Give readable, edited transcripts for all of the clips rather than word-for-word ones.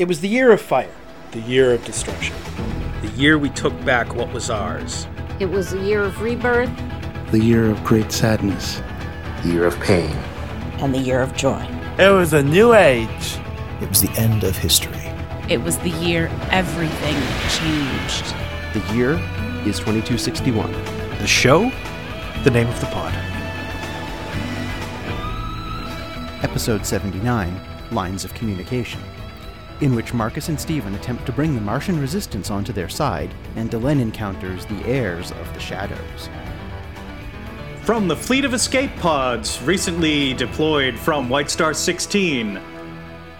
It was the year of fire, the year of destruction. The year we took back what was ours. It was the year of rebirth. The year of great sadness. The year of pain. And the year of joy. It was a new age. It was the end of history. It was the year everything changed. The year is 2261. The show, the name of the pod. Episode 79, Lines of Communication, in which Marcus and Steven attempt to bring the Martian resistance onto their side, and Delenn encounters the heirs of the Shadows. From the fleet of escape pods recently deployed from White Star 16,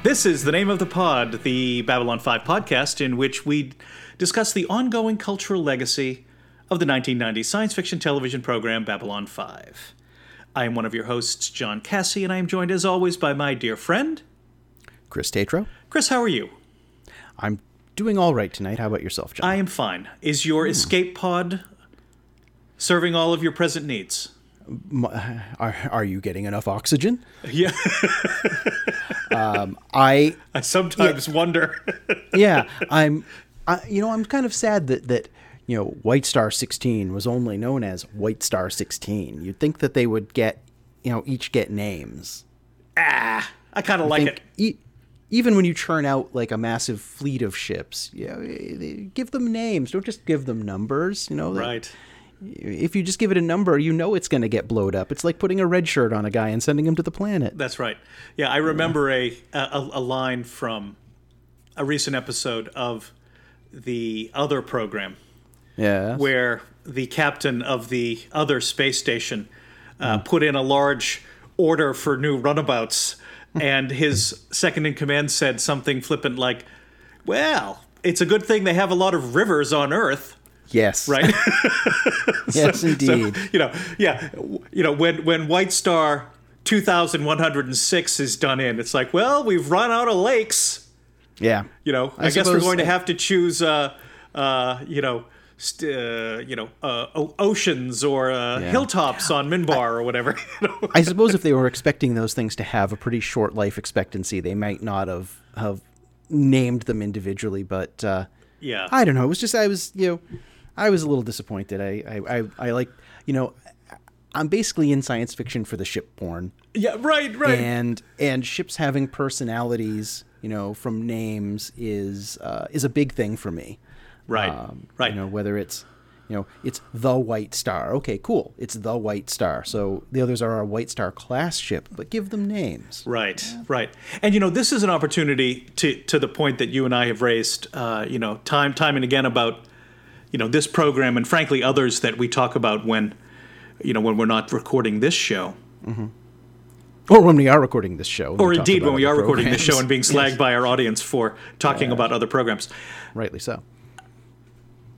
this is The Name of the Pod, the Babylon 5 podcast in which we discuss the ongoing cultural legacy of the 1990s science fiction television program Babylon 5. I am one of your hosts, John Cassie, and I am joined, as always, by my dear friend... Chris Tatro. Chris, how are you? I'm doing all right tonight. How about yourself, John? I am fine. Is your escape pod serving all of your present needs? Are you getting enough oxygen? Yeah. I sometimes wonder. Yeah. I'm kind of sad that you know, White Star 16 was only known as White Star 16. You'd think that they would each get names. I kind of like it. Even when you churn out like a massive fleet of ships, give them names. Don't just give them numbers. Right. If you just give it a number, it's going to get blowed up. It's like putting a red shirt on a guy and sending him to the planet. That's right. Yeah, I remember a line from a recent episode of the other program. Yeah. Where the captain of the other space station put in a large order for new runabouts, and his second in command said something flippant like, "Well, it's a good thing they have a lot of rivers on Earth." Yes. Right? Yes, indeed. So, when White Star 2106 is done in, it's like, well, we've run out of lakes. Yeah. I guess we're going to have to choose oceans or hilltops on Minbar or whatever. I suppose if they were expecting those things to have a pretty short life expectancy, they might not have named them individually. But I don't know. It was just I was a little disappointed. I'm basically in science fiction for the ship porn. Yeah, right. And ships having personalities, from names is a big thing for me. Right, right. Whether it's, it's the White Star. Okay, cool. It's the White Star. So the others are our White Star class ship, but give them names. Right, right. And, this is an opportunity to the point that you and I have raised, time and again about, this program and frankly others that we talk about when, when we're not recording this show. Mm-hmm. Or when we are recording this show. Or indeed when we are recording this show and being slagged by our audience for talking about other programs. Rightly so.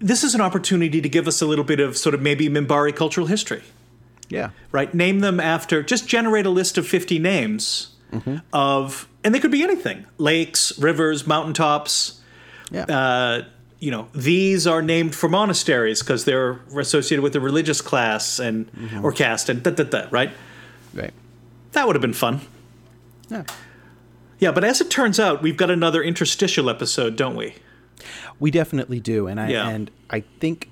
This is an opportunity to give us a little bit of sort of maybe Minbari cultural history. Yeah. Right? Name them after, just generate a list of 50 names of, and they could be anything. Lakes, rivers, mountaintops. Yeah. These are named for monasteries because they're associated with the religious class and or caste and da-da-da, right? Right. That would have been fun. Yeah. Yeah, but as it turns out, we've got another interstitial episode, don't we? We definitely do, and I think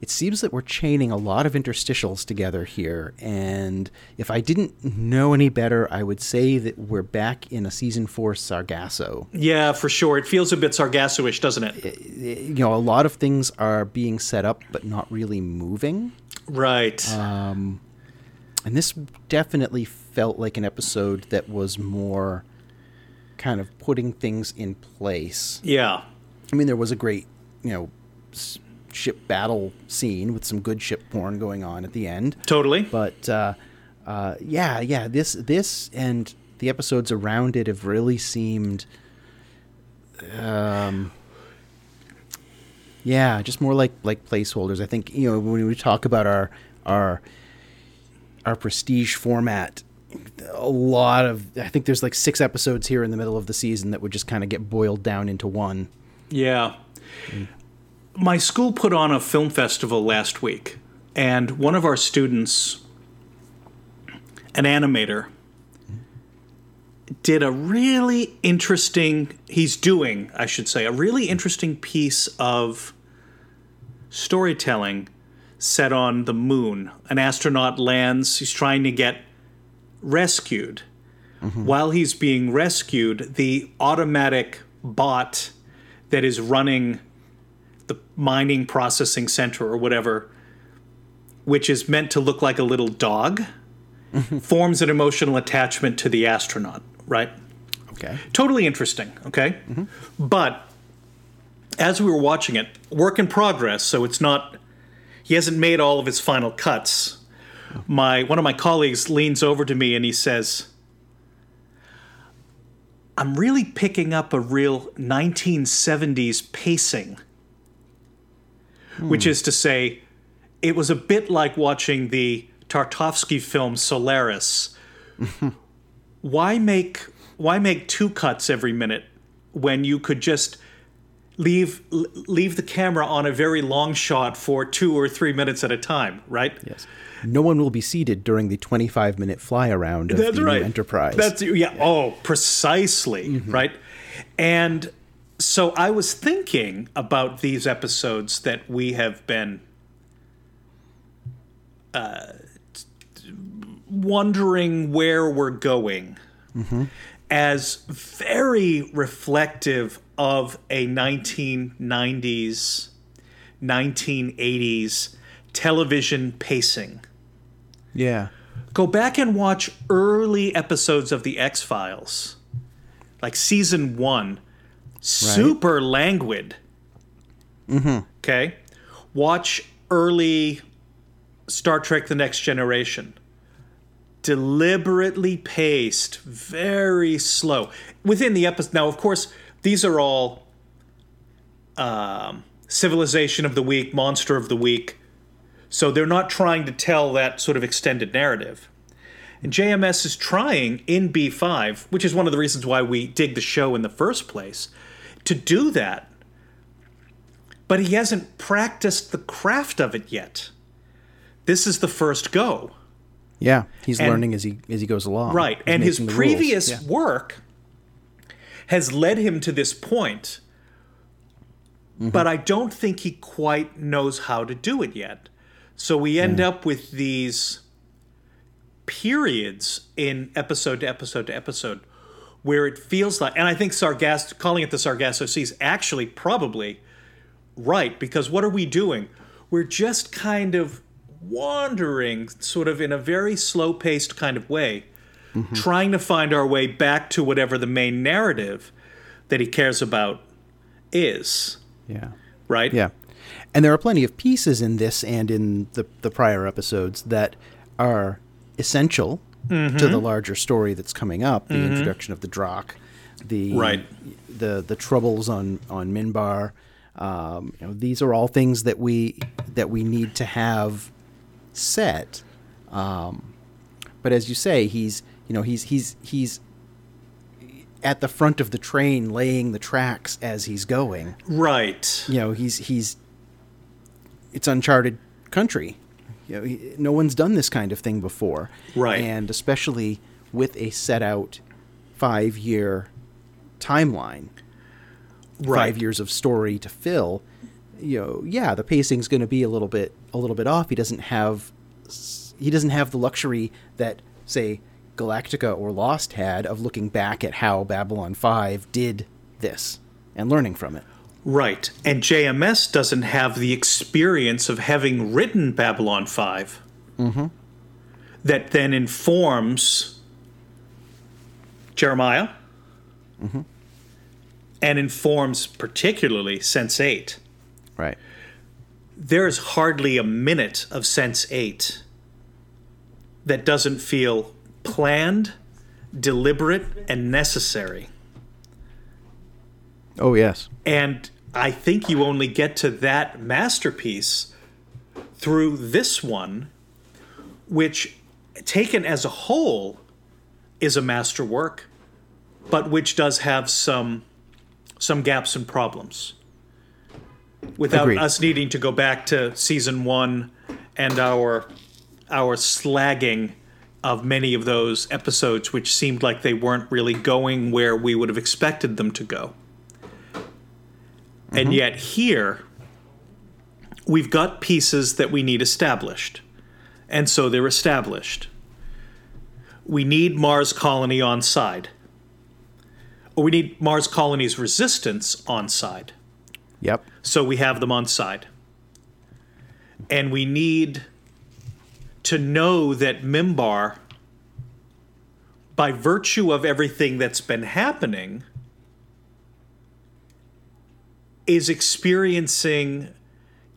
it seems that we're chaining a lot of interstitials together here, and if I didn't know any better, I would say that we're back in a Season 4 Sargasso. Yeah, for sure. It feels a bit Sargasso-ish, doesn't it? A lot of things are being set up but not really moving. Right. And this definitely felt like an episode that was more kind of putting things in place. Yeah. I mean, there was a great, ship battle scene with some good ship porn going on at the end. Totally. But, this and the episodes around it have really seemed, just more like placeholders. I think, when we talk about our prestige format, I think there's like 6 episodes here in the middle of the season that would just kind of get boiled down into one. Yeah. My school put on a film festival last week, and one of our students, an animator, did a really interesting, he's doing, I should say, a really interesting piece of storytelling set on the moon. An astronaut lands, he's trying to get rescued. Mm-hmm. While he's being rescued, the automatic bot that is running the mining processing center or whatever, which is meant to look like a little dog, forms an emotional attachment to the astronaut, right? Okay. Totally interesting, okay? Mm-hmm. But as we were watching it, work in progress, so it's not, he hasn't made all of his final cuts. One of my colleagues leans over to me and he says, I'm really picking up a real 1970s pacing, which is to say, it was a bit like watching the Tarkovsky film Solaris. Why make two cuts every minute when you could just leave the camera on a very long shot for 2 or 3 minutes at a time, right? Yes. No one will be seated during the 25-minute fly around of the right. Enterprise. That's yeah. Oh, precisely, mm-hmm. right? And so I was thinking about these episodes that we have been wondering where we're going mm-hmm. as very reflective of a 1990s, 1980s television pacing. Yeah. Go back and watch early episodes of The X-Files, like season 1, right. Super languid. Mm-hmm. Okay? Watch early Star Trek The Next Generation. Deliberately paced, very slow. Within the episode, now, of course, these are all Civilization of the Week, Monster of the Week. So they're not trying to tell that sort of extended narrative. And JMS is trying in B5, which is one of the reasons why we dig the show in the first place, to do that. But he hasn't practiced the craft of it yet. This is the first go. Yeah, he's learning as he goes along. Right, and his previous work has led him to this point, mm-hmm. but I don't think he quite knows how to do it yet. So we end up with these periods in episode to episode to episode where it feels like, and I think calling it the Sargasso Sea is actually probably right, because what are we doing? We're just kind of wandering sort of in a very slow-paced kind of way, mm-hmm. trying to find our way back to whatever the main narrative that he cares about is. Yeah. Right? Yeah. And there are plenty of pieces in this and in the prior episodes that are essential mm-hmm. to the larger story that's coming up, the mm-hmm. introduction of the Drakh, the troubles on Minbar. These are all things that we need to have set, but as you say, he's at the front of the train, laying the tracks as he's going. Right. It's uncharted country. No one's done this kind of thing before. Right. And especially with a set out 5-year timeline, right. 5 years of story to fill. The pacing's going to be a little bit off. He doesn't have the luxury that, say, Galactica or Lost had of looking back at how Babylon 5 did this and learning from it. Right. And JMS doesn't have the experience of having written Babylon 5 mm-hmm. that then informs Jeremiah mm-hmm. and informs particularly Sense8. Right. There is hardly a minute of Sense8 that doesn't feel planned, deliberate, and necessary. Oh, yes. And I think you only get to that masterpiece through this one, which, taken as a whole, is a masterwork, but which does have some gaps and problems. Without Agreed. Us needing to go back to season 1 and our slagging of many of those episodes, which seemed like they weren't really going where we would have expected them to go. Mm-hmm. And yet here, we've got pieces that we need established. And so they're established. We need Mars Colony on side. Or we need Mars Colony's resistance on side. Yep. So we have them on side. And we need to know that Minbar, by virtue of everything that's been happening, is experiencing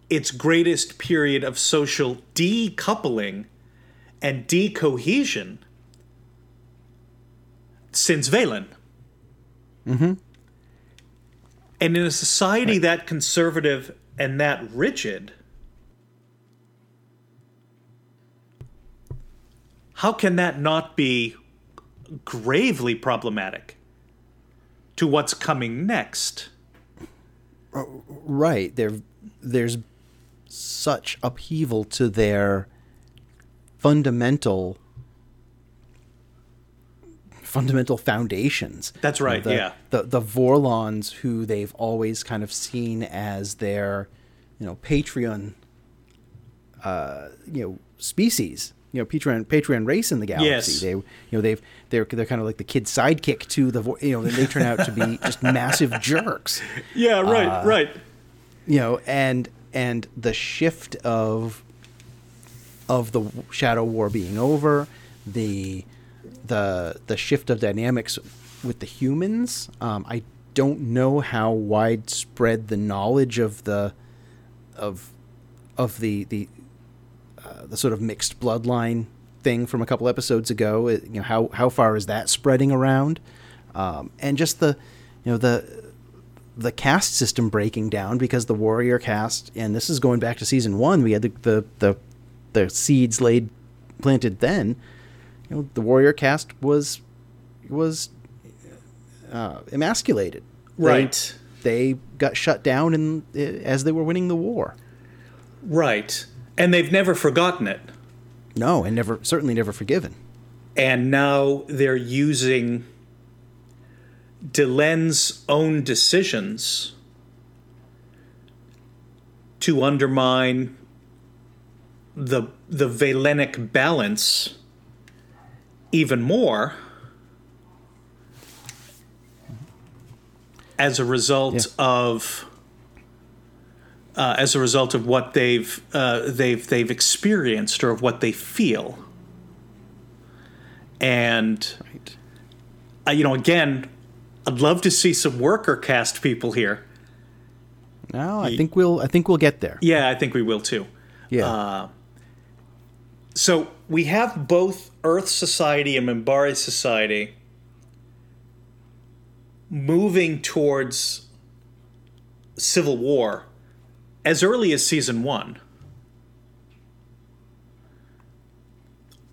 its greatest period of social decoupling and decohesion since Valen. Mm-hmm. And in a society right. that conservative and that rigid, how can that not be gravely problematic to what's coming next? Right. There's such upheaval to their fundamental foundations. That's right, yeah. The Vorlons, who they've always kind of seen as their, Patreon, species. Patreon race in the galaxy. Yes. They're kind of like the kid sidekick to the they turn out to be just massive jerks. Yeah, right. And the shift of the Shadow War being over, the shift of dynamics with the humans. I don't know how widespread the knowledge of the sort of mixed bloodline thing from a couple episodes ago, how far is that spreading around? And just the caste system breaking down, because the warrior caste, and this is going back to season 1, we had the seeds planted then, the warrior caste was emasculated. Right. They got shut down as they were winning the war. Right. And they've never forgotten it. No, and certainly never forgiven. And now they're using Delenn's own decisions to undermine the Valenic balance even more as a result of... as a result of what they've experienced or of what they feel, and right. Again, I'd love to see some worker caste people here. No, I think we'll get there. Yeah, I think we will too. Yeah. So we have both Earth society and Minbari society moving towards civil war as early as season 1,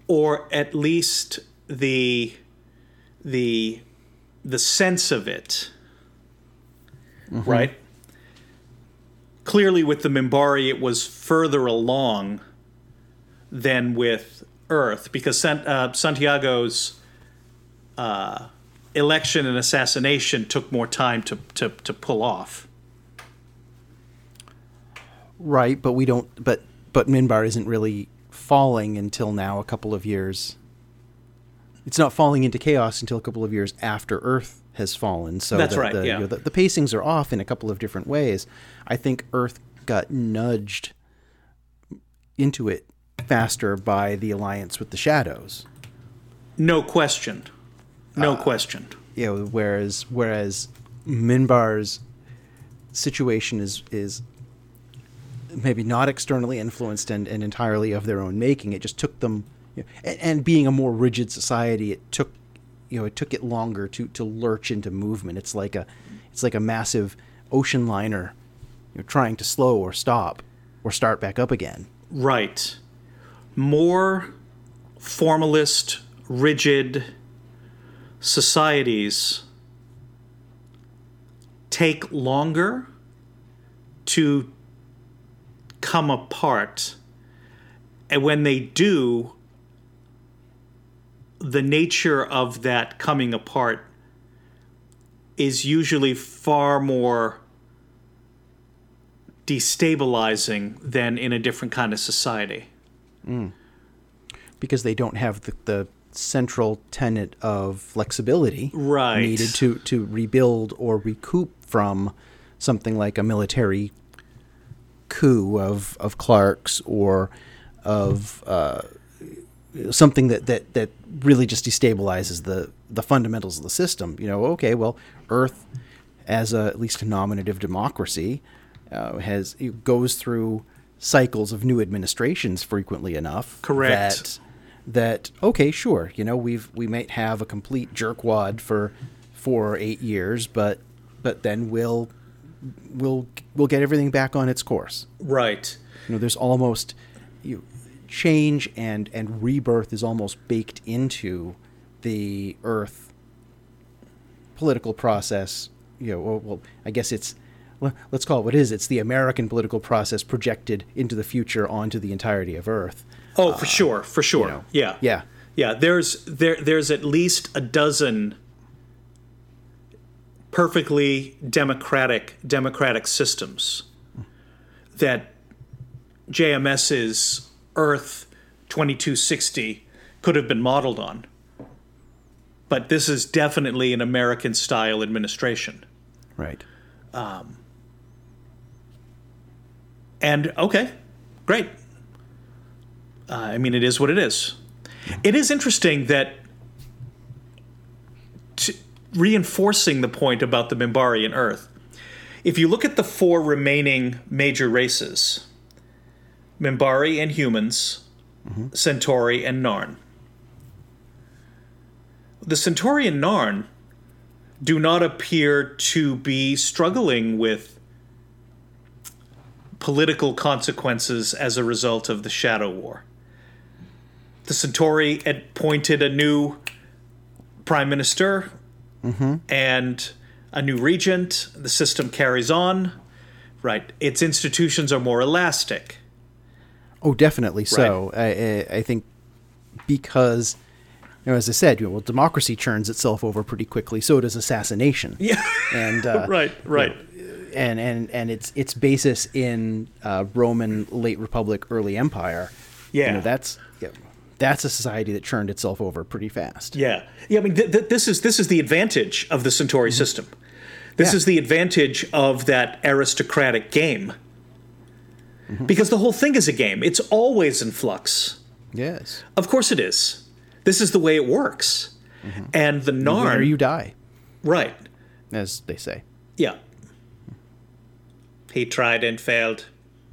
or at least the sense of it, mm-hmm. right? Clearly, with the Minbari, it was further along than with Earth, because Santiago's election and assassination took more time to pull off. Right, but we don't. But Minbar isn't really falling until now. A couple of years. It's not falling into chaos until a couple of years after Earth has fallen. So that's right. Yeah. The pacings are off in a couple of different ways. I think Earth got nudged into it faster by the alliance with the Shadows. No question. Whereas Minbar's situation is maybe not externally influenced and entirely of their own making. It just took them, and being a more rigid society, it took it longer to lurch into movement. It's like a massive ocean liner, trying to slow or stop or start back up again. Right. More formalist, rigid societies take longer to come apart, and when they do, the nature of that coming apart is usually far more destabilizing than in a different kind of society. Mm. Because they don't have the central tenet of flexibility needed to rebuild or recoup from something like a military coup of Clark's or of something that really just destabilizes the fundamentals of the system. You know, okay, well, Earth, as at least a nominative democracy, goes through cycles of new administrations frequently enough. Correct. That okay, sure, you know, we might have a complete jerkwad for 4 or 8 years, but then we'll get everything back on its course. Right. You know, there's almost change and rebirth is almost baked into the Earth political process. You know, well, I guess it's, let's call it what it is. It's the American political process projected into the future onto the entirety of Earth. Oh, for sure. You know, yeah. There's at least a dozen perfectly democratic systems that JMS's Earth 2260 could have been modeled on. But this is definitely an American-style administration. Right. And okay, great. I mean, it is what it is. It is interesting that reinforcing the point about the Minbarian Earth, if you look at the four remaining major races, Minbari and humans, mm-hmm. Centauri and Narn. The Centauri and Narn do not appear to be struggling with political consequences as a result of the Shadow War. The Centauri appointed a new prime minister mm-hmm. and a new regent. The system carries on, right? Its institutions are more elastic. Oh, definitely so. Right. I think because, you know, as I said, well, democracy churns itself over pretty quickly. So does assassination. Yeah. And right. You know, and its basis in Roman late Republic, early Empire. Yeah. You know, that's a society that churned itself over pretty fast. Yeah. Yeah. I mean, this is the advantage of the Centauri mm-hmm. system. This is the advantage of that aristocratic game. Mm-hmm. Because the whole thing is a game. It's always in flux. Yes. Of course it is. This is the way it works. Mm-hmm. And the Narn... Where you die. Right. As they say. Yeah. He tried and failed.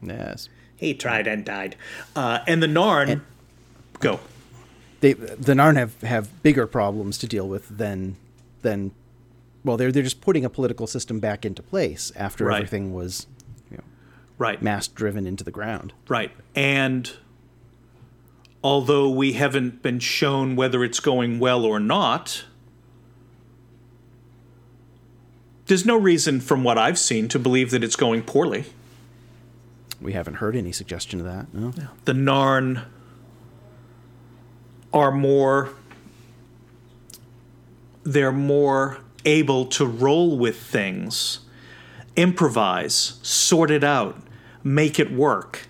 Yes. He tried and died. And the Narn... Go. The Narn have bigger problems to deal with than... Well, they're just putting a political system back into place after everything was... mass driven into the ground. Right. And although we haven't been shown whether it's going well or not, there's no reason from what I've seen to believe that it's going poorly. We haven't heard any suggestion of that, no? Yeah. The Narn are more able to roll with things, improvise, sort it out, make it work.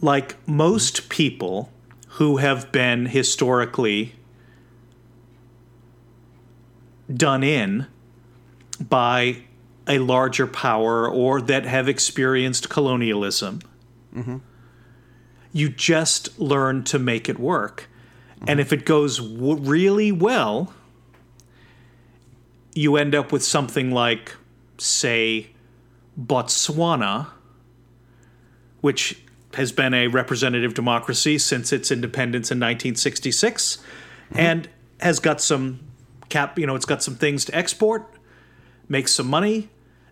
Like most people who have been historically done in by a larger power or that have experienced colonialism, mm-hmm. you just learn to make it work. Mm-hmm. And if it goes really well, you end up with something like, say, Botswana, which has been a representative democracy since its independence in 1966, mm-hmm. and has got some it's got some things to export, makes some money,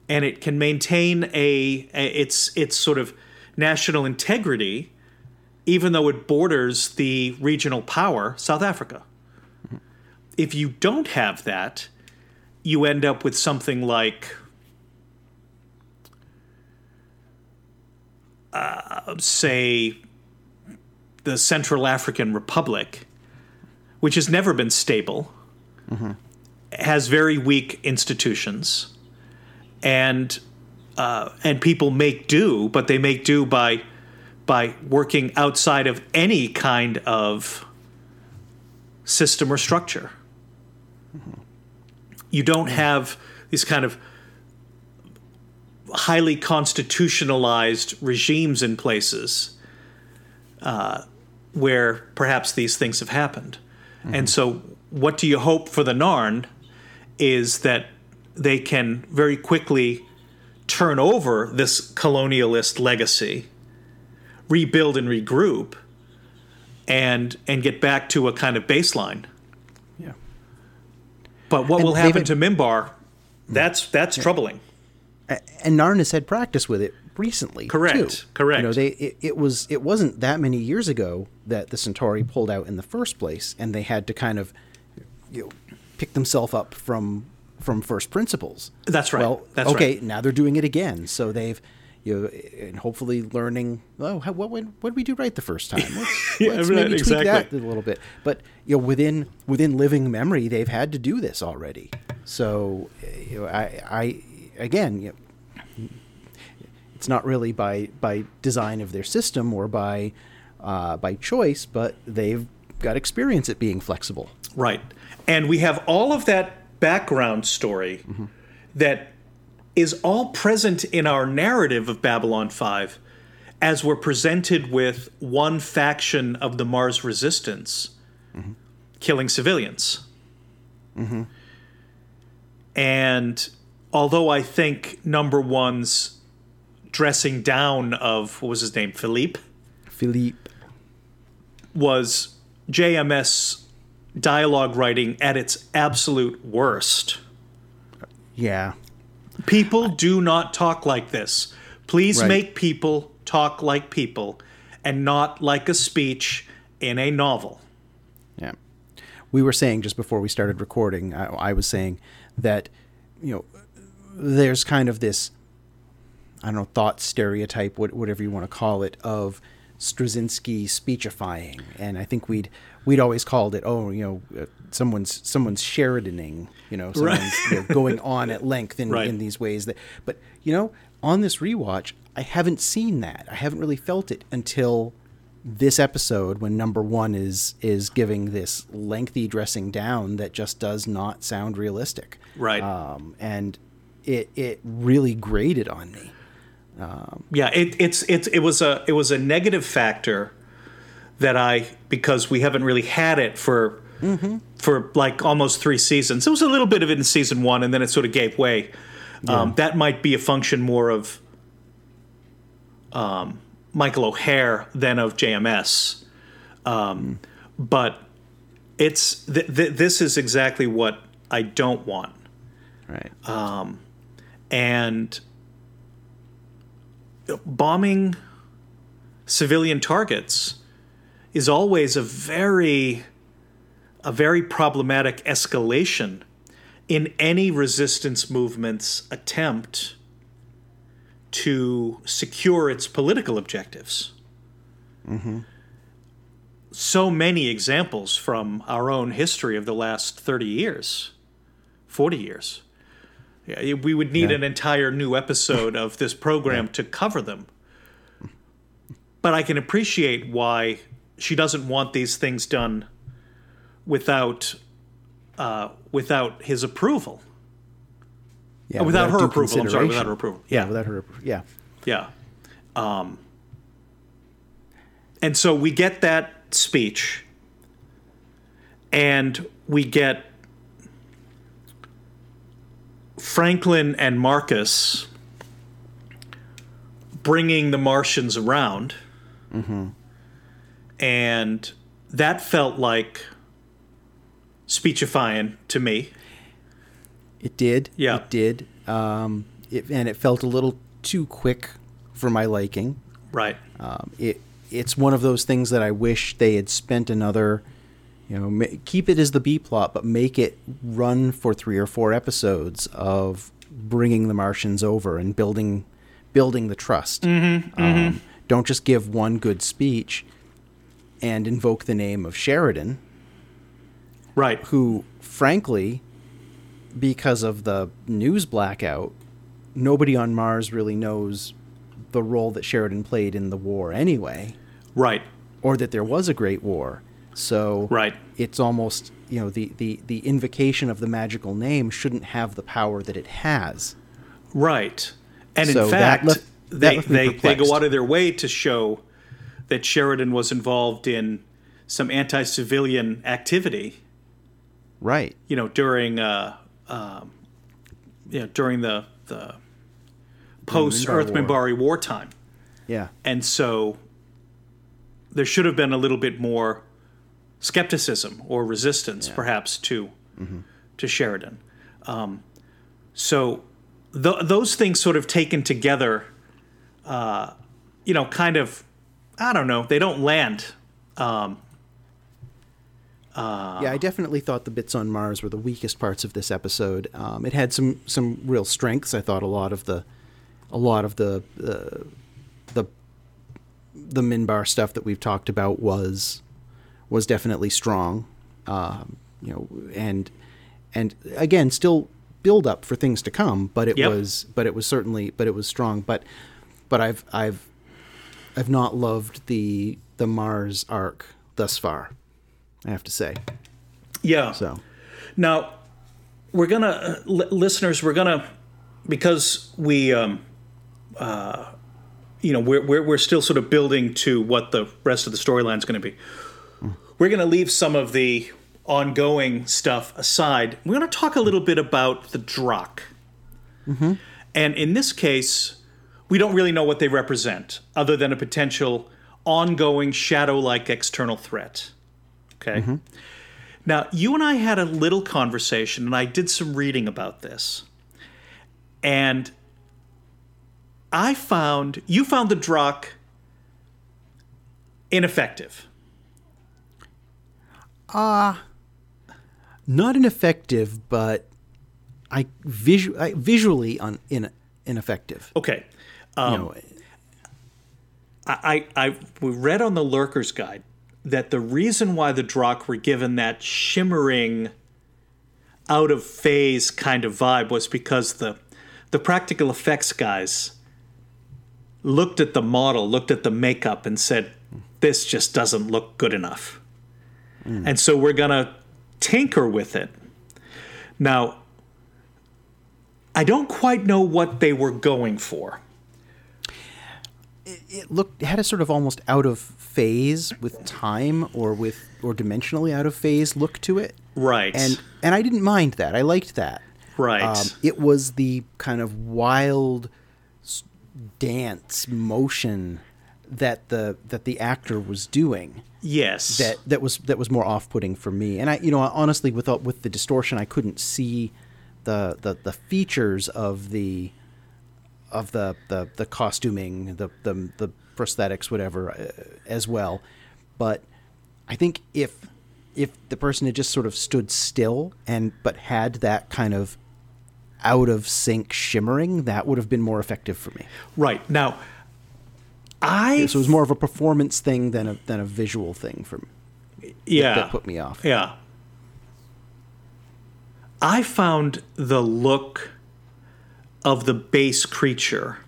and it can maintain its sort of national integrity, even though it borders the regional power, South Africa. Mm-hmm. If you don't have that, you end up with something like say, the Central African Republic, which has never been stable, mm-hmm. has very weak institutions, and people make do, but they make do by working outside of any kind of system or structure. Mm-hmm. You don't have these kind of highly constitutionalized regimes in places where perhaps these things have happened. Mm-hmm. And so what do you hope for the Narn is that they can very quickly turn over this colonialist legacy, rebuild and regroup, and get back to a kind of baseline. Yeah. But what will happen to Minbar, that's troubling. And Narn has had practice with it recently. Correct. Too. Correct. You know, it wasn't that many years ago that the Centauri pulled out in the first place, and they had to kind of pick themselves up from first principles. That's right. Well, that's okay. Right. Now they're doing it again. So they've and hopefully learning. Oh, what did we do right the first time? Let's maybe tweak that a little bit. But within living memory, they've had to do this already. So it's not really by design of their system or by choice, but they've got experience at being flexible. Right. And we have all of that background story mm-hmm. that is all present in our narrative of Babylon 5 as we're presented with one faction of the Mars Resistance mm-hmm. killing civilians. Mm-hmm. And although I think number one's dressing down of, what was his name, Philippe, was JMS dialogue writing at its absolute worst. Yeah. People do not talk like this. Please right. make people talk like people and not like a speech in a novel. Yeah. We were saying just before we started recording, I was saying that, there's kind of this, thought stereotype, whatever you want to call it, of Straczynski speechifying. And I think we'd always called it, someone's Sheridaning, someone's right. Going on at length in, right. in these ways. But on this rewatch, I haven't seen that. I haven't really felt it until this episode when number one is giving this lengthy dressing down that just does not sound realistic. Right. And it really grated on me. It was a negative factor that because we haven't really had it for mm-hmm. for like almost three seasons. It was a little bit of it in season one, and then it sort of gave way. Yeah. That might be a function more of Michael O'Hare than of JMS. But it's this is exactly what I don't want. Right. And bombing civilian targets is always a very problematic escalation in any resistance movement's attempt to secure its political objectives. Mm-hmm. So many examples from our own history of the last 30 years, 40 years. Yeah, we would need an entire new episode of this program to cover them. But I can appreciate why she doesn't want these things done without his approval. Yeah, without her approval. I'm sorry, without her approval. Yeah, without her approval. Yeah. Yeah. And so we get that speech, and we get Franklin and Marcus bringing the Martians around. Mm-hmm. And that felt like speechifying to me. It did. Yeah. It did. And it felt a little too quick for my liking. Right. It's one of those things that I wish they had spent another... keep it as the B plot, but make it run for 3 or 4 episodes of bringing the Martians over and building the trust. Mm-hmm, mm-hmm. Don't just give one good speech and invoke the name of Sheridan Right. Who, frankly, because of the news blackout, nobody on Mars really knows the role that Sheridan played in the war anyway. Right. Or that there was a Great War. So right. It's almost, you know, the invocation of the magical name shouldn't have the power that it has. Right. And so in fact, they go out of their way to show that Sheridan was involved in some anti-civilian activity. Right. You know, during the post-Earth Minbari wartime. Yeah. And so there should have been a little bit more skepticism or resistance, perhaps, to Sheridan. So those things sort of taken together, you know, kind of, I don't know, they don't land. Yeah, I definitely thought the bits on Mars were the weakest parts of this episode. It had some real strengths. I thought a lot of the Minbar stuff that we've talked about was definitely strong, you know, and again, still build up for things to come. But it was strong. But I've not loved the Mars arc thus far, I have to say. Yeah. So now we're gonna listeners. We're gonna, because we you know, we're still sort of building to what the rest of the storyline is going to be. We're going to leave some of the ongoing stuff aside. We're going to talk a little bit about the Drakh. Mm-hmm. And in this case, we don't really know what they represent other than a potential ongoing shadow-like external threat. Okay. Mm-hmm. Now, you and I had a little conversation, and I did some reading about this. And you found the Drakh ineffective. Not ineffective, but visually ineffective. Okay. You know, we read on the Lurker's Guide that the reason why the Drakh were given that shimmering, out-of-phase kind of vibe was because the practical effects guys looked at the model, looked at the makeup, and said, this just doesn't look good enough. And so we're going to tinker with it. Now, I don't quite know what they were going for. It had a sort of almost out of phase with time or dimensionally out of phase look to it. Right. And I didn't mind that. I liked that. Right. It was the kind of wild dance motion that the actor was doing. Yes, that was more off-putting for me. And I, you know, honestly, with the distortion, I couldn't see the features of the costuming, the prosthetics, whatever, as well. But I think if the person had just sort of stood still but had that kind of out of sync shimmering, that would have been more effective for me. Right now. So it was more of a performance thing than a visual thing for me. Yeah, that put me off. Yeah, I found the look of the base creature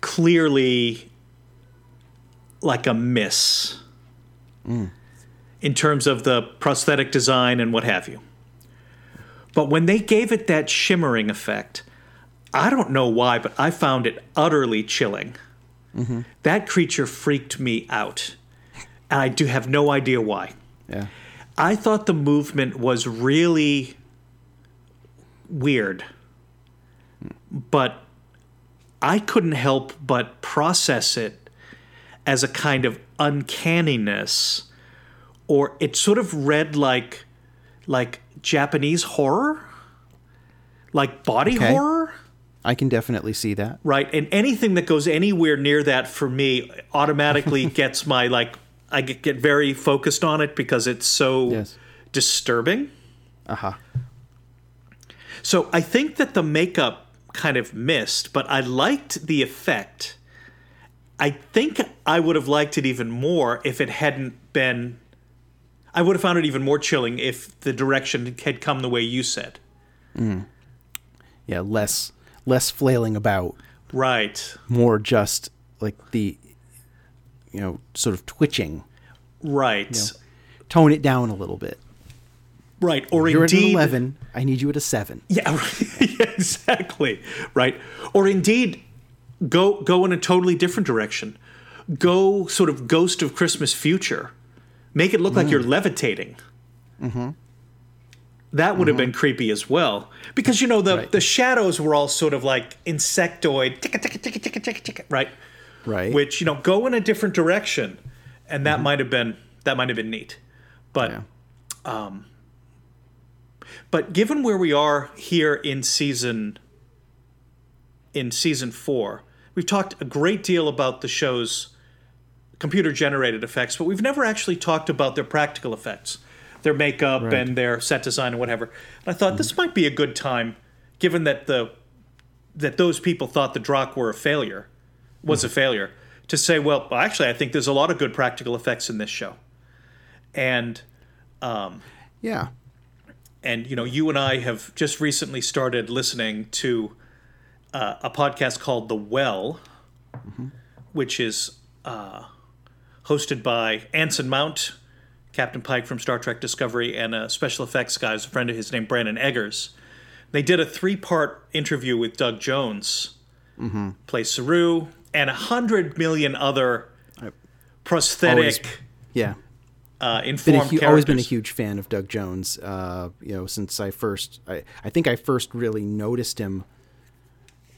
clearly like a miss in terms of the prosthetic design and what have you. But when they gave it that shimmering effect, I don't know why, but I found it utterly chilling. Mm-hmm. That creature freaked me out. And I do have no idea why. Yeah. I thought the movement was really weird. But I couldn't help but process it as a kind of uncanniness. Or it sort of read like Japanese horror. Like body horror. I can definitely see that. Right. And anything that goes anywhere near that for me automatically gets my, like, I get very focused on it because it's so disturbing. Uh-huh. So I think that the makeup kind of missed, but I liked the effect. I think I would have liked it even more if it hadn't been, I would have found it even more chilling if the direction had come the way you said. Mm. Yeah, less flailing about. Right. More just like the, you know, sort of twitching. Right. You know, tone it down a little bit. Right. Or you're indeed, at an 11, I need you at a 7. Yeah, right. Yeah, exactly. Right. Or indeed, go in a totally different direction. Go sort of Ghost of Christmas Future. Make it look like you're levitating. Mm-hmm. That would have been creepy as well. Because, you know, the shadows were all sort of like insectoid. Ticka, ticka, ticka, ticka, ticka, ticka, right? Right. Which, you know, go in a different direction. And that might have been neat. But but given where we are here in season 4, we've talked a great deal about the show's computer-generated effects, but we've never actually talked about their practical effects, their makeup and their set design and whatever. And I thought this might be a good time, given that those people thought the Drakh were a failure, to say, well, actually, I think there's a lot of good practical effects in this show. And and you know, you and I have just recently started listening to a podcast called The Well, which is hosted by Anson Mount, Captain Pike from Star Trek Discovery, and a special effects guy who's a friend of his named Brandon Eggers. They did a 3-part interview with Doug Jones, plays Saru, and 100 million other prosthetic, informed characters. I've always been a huge fan of Doug Jones. You know, since I think I first really noticed him.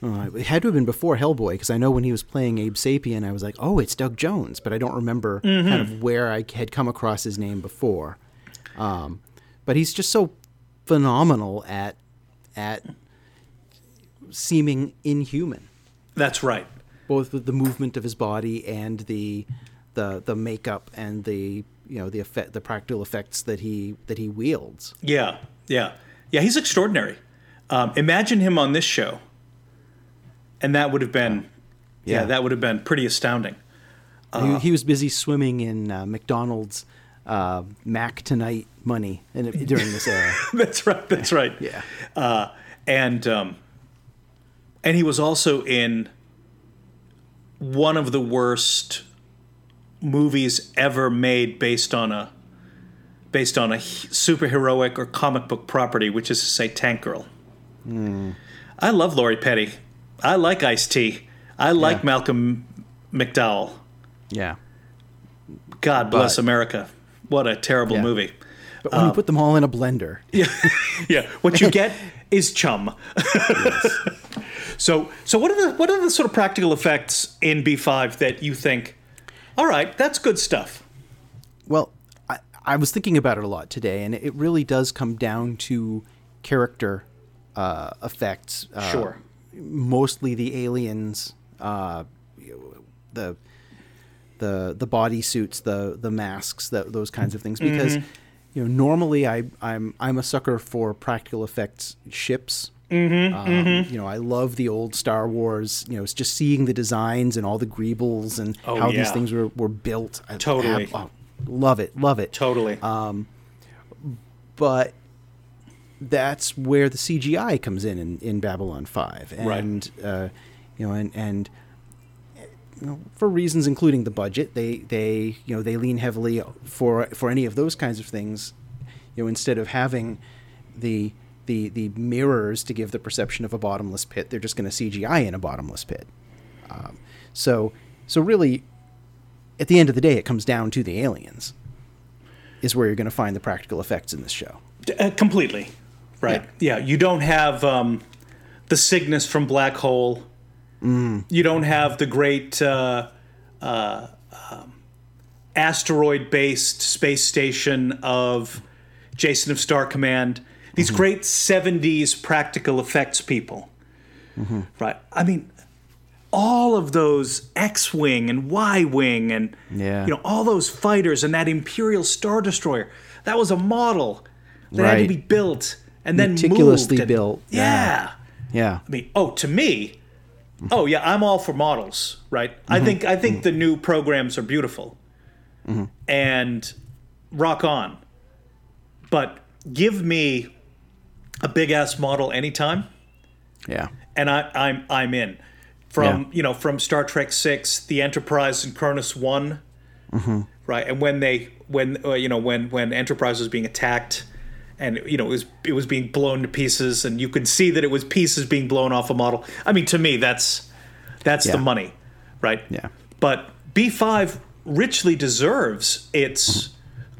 It had to have been before Hellboy, because I know when he was playing Abe Sapien, I was like, oh, it's Doug Jones. But I don't remember kind of where I had come across his name before. But he's just so phenomenal at seeming inhuman. That's right. Both with the movement of his body and the makeup and the practical effects that he wields. Yeah, yeah. Yeah, he's extraordinary. Imagine him on this show. And that would have been, that would have been pretty astounding. He was busy swimming in McDonald's Mac Tonight money during this era. That's right. Yeah. And he was also in one of the worst movies ever made based on a superheroic or comic book property, which is to say, Tank Girl. Mm. I love Lori Petty. I like Ice-T. I like Malcolm McDowell. Yeah. God bless America. What a terrible movie. But when you put them all in a blender. What you get is chum. Yes. So what are the sort of practical effects in B5 that you think, all right, that's good stuff? Well, I was thinking about it a lot today, and it really does come down to character effects. Sure. Mostly the aliens, the body suits, the masks, those kinds of things. Because you know, normally I'm a sucker for practical effects ships. You know, I love the old Star Wars. You know, it's just seeing the designs and all the greebles and how these things were built. Love it. Totally. But that's where the CGI comes in Babylon 5, and you know, and you know, for reasons including the budget, they you know, they lean heavily for any of those kinds of things. You know, instead of having the mirrors to give the perception of a bottomless pit, they're just going to CGI in a bottomless pit. So really, at the end of the day, it comes down to the aliens, is where you're going to find the practical effects in this show. Completely. Right. Yeah. You don't have the Cygnus from Black Hole. You don't have the great asteroid-based space station of Jason of Star Command. These great 70s practical effects people. Right. I mean, all of those X-Wing and Y-Wing and, you know, all those fighters and that Imperial Star Destroyer. That was a model that had to be built. And then meticulously built. Yeah. I mean, I'm all for models, right? I think the new programs are beautiful, and rock on. But give me a big ass model anytime. Yeah. And I'm in. From you know, from Star Trek VI, the Enterprise and Cronus One. Mm-hmm. Right. And when Enterprise was being attacked and you know it was being blown to pieces and you could see that it was pieces being blown off a model. I mean, to me that's the money, right? Yeah. But B5 richly deserves its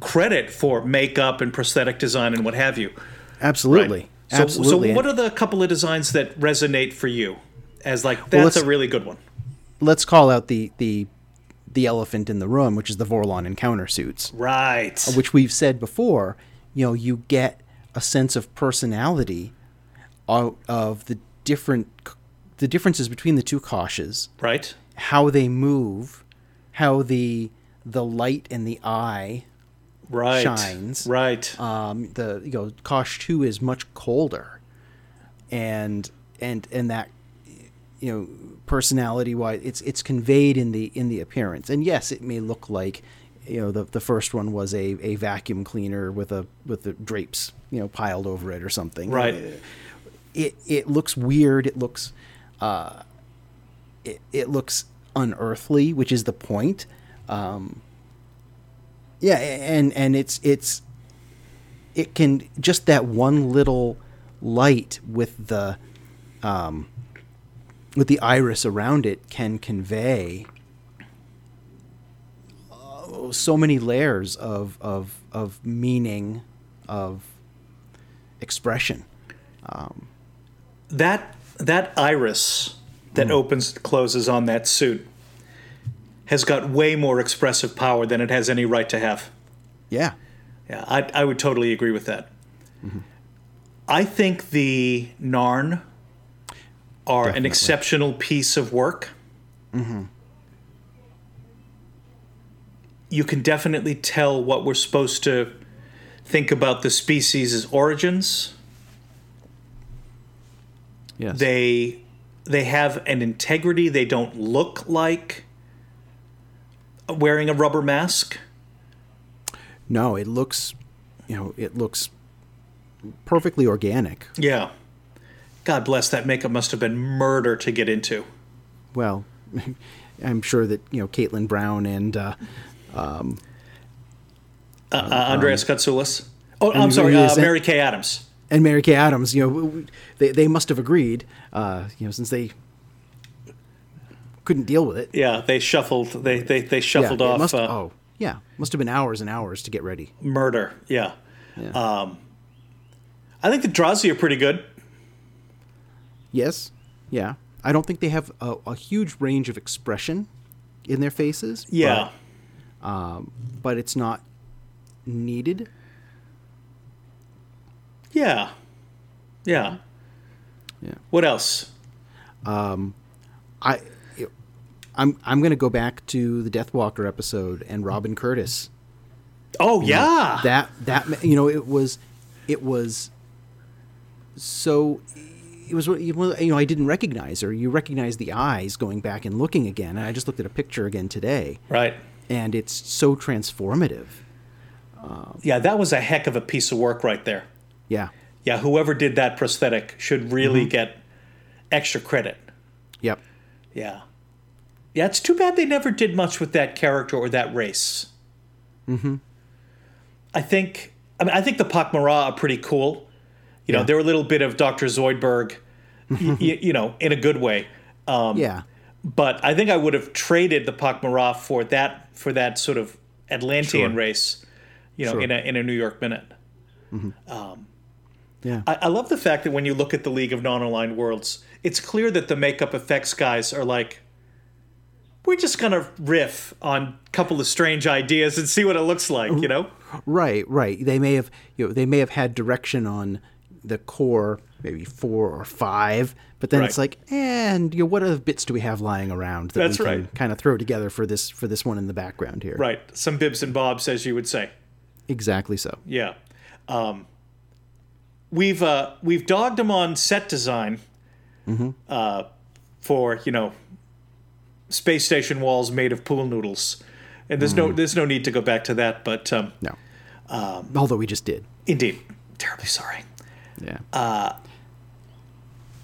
credit for makeup and prosthetic design and what have you. Absolutely. Right? So what are the couple of designs that resonate for you as like that's a really good one? Let's call out the elephant in the room, which is the Vorlon encounter suits. Right. Which we've said before, you know, you get a sense of personality out of the differences between the two Koshes. Right. How they move, how the light and the eye shines. Right. Kosh 2 is much colder. And that, you know, personality wise, it's conveyed in the appearance. And yes, it may look like, you know, the first one was a vacuum cleaner with the drapes, you know, piled over it or something. Right. It looks weird. It looks it looks unearthly, which is the point. And it can just that one little light with the iris around it can convey so many layers of meaning, of expression. That iris that opens and closes on that suit has got way more expressive power than it has any right to have. Yeah. Yeah, I would totally agree with that. Mm-hmm. I think the Narn are an exceptional piece of work. Mm-hmm. You can definitely tell what we're supposed to think about the species' origins. Yes. They have an integrity. They don't look like wearing a rubber mask. No, it looks perfectly organic. Yeah. God bless, that makeup must have been murder to get into. Well, I'm sure that, you know, Caitlin Brown and Andreas Katsulas. Oh, I'm sorry, Mary Kay Adams. And Mary Kay Adams, you know, they must have agreed, you know, since they couldn't deal with it. Yeah, they shuffled off. Must have been hours and hours to get ready. Murder, yeah. I think the Drazi are pretty good. Yes. Yeah. I don't think they have a huge range of expression in their faces. Yeah. But it's not needed. Yeah. Yeah. Yeah. What else? I'm going to go back to the Deathwalker episode and Robin Curtis. Oh, you know, that you know, it was so. It was, you know, I didn't recognize her. You recognize the eyes going back and looking again. And I just looked at a picture again today. Right. And it's so transformative. Yeah, that was a heck of a piece of work right there. Yeah. Yeah, whoever did that prosthetic should really get extra credit. Yep. Yeah. Yeah, it's too bad they never did much with that character or that race. Mm-hmm. I think the Pakmara are pretty cool. You know, they're a little bit of Dr. Zoidberg, you know, in a good way. Yeah. But I think I would have traded the Pakmara for that sort of Atlantean race, you know, in a New York minute. Mm-hmm. I love the fact that when you look at the League of Non-Aligned Worlds, it's clear that the makeup effects guys are like, we're just going to riff on a couple of strange ideas and see what it looks like, you know? Right. They may have had direction on the core, maybe 4 or 5, but then it's like, and you know, what other bits do we have lying around that we can kind of throw together for this one in the background here? Right. Some bibs and bobs, as you would say. Exactly so. Yeah. We've dogged them on set design for, you know, space station walls made of pool noodles. And there's no need to go back to that, but Although we just did. Indeed. Terribly sorry. Yeah.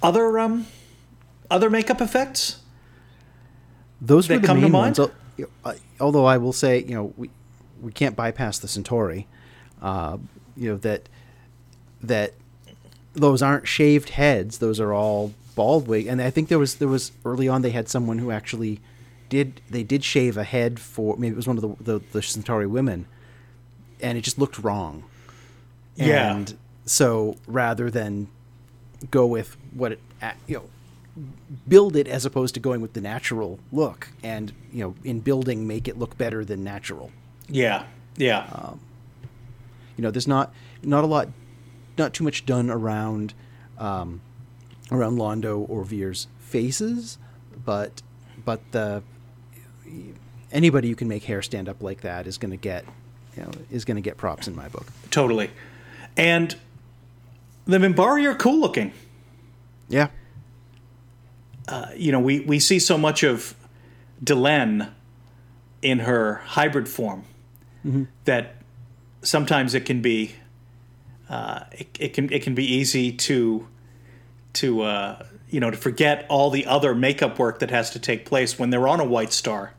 Other makeup effects? Those were the main ones. Although I will say, you know, we can't bypass the Centauri. You know, that those aren't shaved heads. Those are all bald wig. And I think there was early on, they had someone who actually did shave a head for, maybe it was one of the Centauri women, and it just looked wrong. Yeah. And so rather than go with what it, you know, build it as opposed to going with the natural look, and, you know, in building, make it look better than natural. Yeah. Yeah. You know, there's not a lot, not too much done around Londo or Veer's faces, but anybody who can make hair stand up like that is going to get, you know, props in my book. Totally. And the Minbari are cool looking. Yeah. You know, we see so much of Delenn in her hybrid form, mm-hmm. that sometimes it can be it can be easy to you know, to forget all the other makeup work that has to take place when they're on a White Star.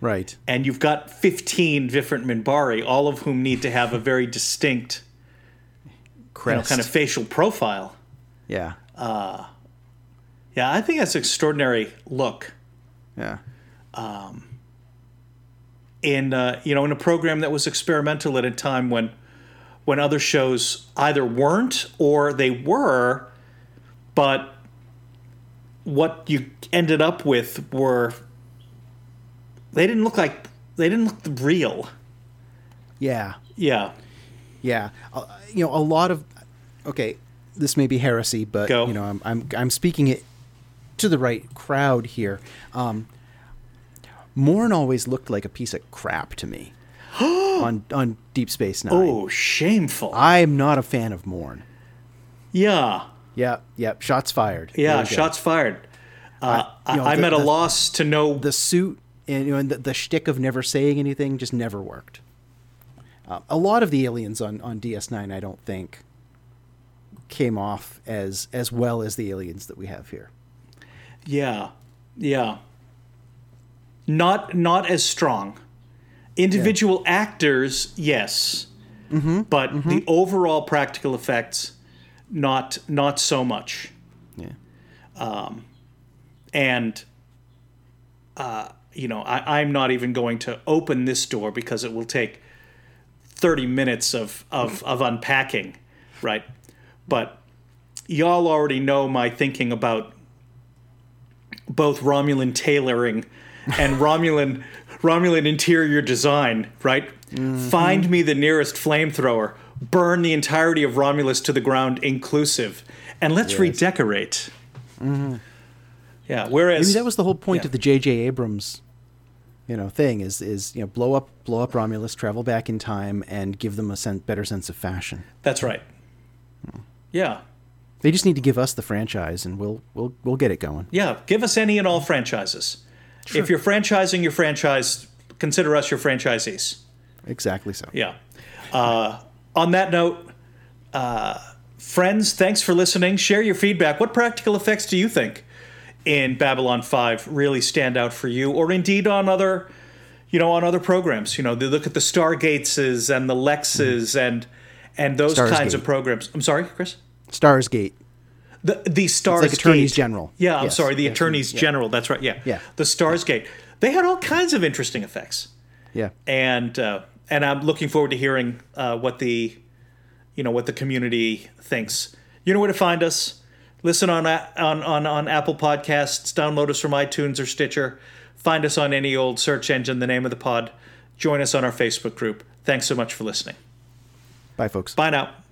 Right. And you've got 15 different Minbari, all of whom need to have a very distinct crest, you know, kind of facial profile. Yeah. Yeah, I think that's an extraordinary look. Yeah. You know, in a program that was experimental at a time when other shows either weren't, or they were, but what you ended up with were, they didn't look real. Yeah. Yeah. Yeah. You know, a lot of, okay, this may be heresy, but Go. You know, I'm speaking it to the right crowd here. Morn always looked like a piece of crap to me on Deep Space Nine. Oh, shameful. I'm not a fan of Morn. Yeah. Yeah. Shots fired. Yeah, shots fired. You know, I'm at a loss to know. The suit and, you know, and the shtick of never saying anything just never worked. A lot of the aliens on DS9, I don't think, came off as well as the aliens that we have here. Yeah. Yeah. Not as strong. Individual actors, yes. Mm-hmm. But the overall practical effects, not so much. Yeah. You know, I'm not even going to open this door because it will take 30 minutes of unpacking, right? But y'all already know my thinking about both Romulan tailoring and Romulan interior design, right? Mm-hmm. Find me the nearest flamethrower, burn the entirety of Romulus to the ground inclusive, and let's redecorate. Mm-hmm. Yeah, whereas maybe that was the whole point of the J.J. Abrams, you know, thing is, you know, blow up Romulus, travel back in time, and give them a better sense of fashion. That's right. Yeah. They just need to give us the franchise and we'll get it going. Yeah, give us any and all franchises. Sure. If you're franchising your franchise, consider us your franchisees. Exactly so. Yeah. On that note, friends, thanks for listening. Share your feedback. What practical effects do you think in Babylon 5 really stand out for you, or indeed on other, you know, on other programs? You know, they look at the Stargates and the Lexes and those Starsgate. Kinds of programs. I'm sorry, Chris? Starsgate. The Starsgate. Like Attorneys General. Yeah, I'm sorry. The Attorneys General. That's right. Yeah. The Starsgate. They had all kinds of interesting effects. Yeah. And I'm looking forward to hearing what the community thinks. You know where to find us. Listen on Apple Podcasts. Download us from iTunes or Stitcher. Find us on any old search engine, the name of the pod. Join us on our Facebook group. Thanks so much for listening. Bye, folks. Bye now.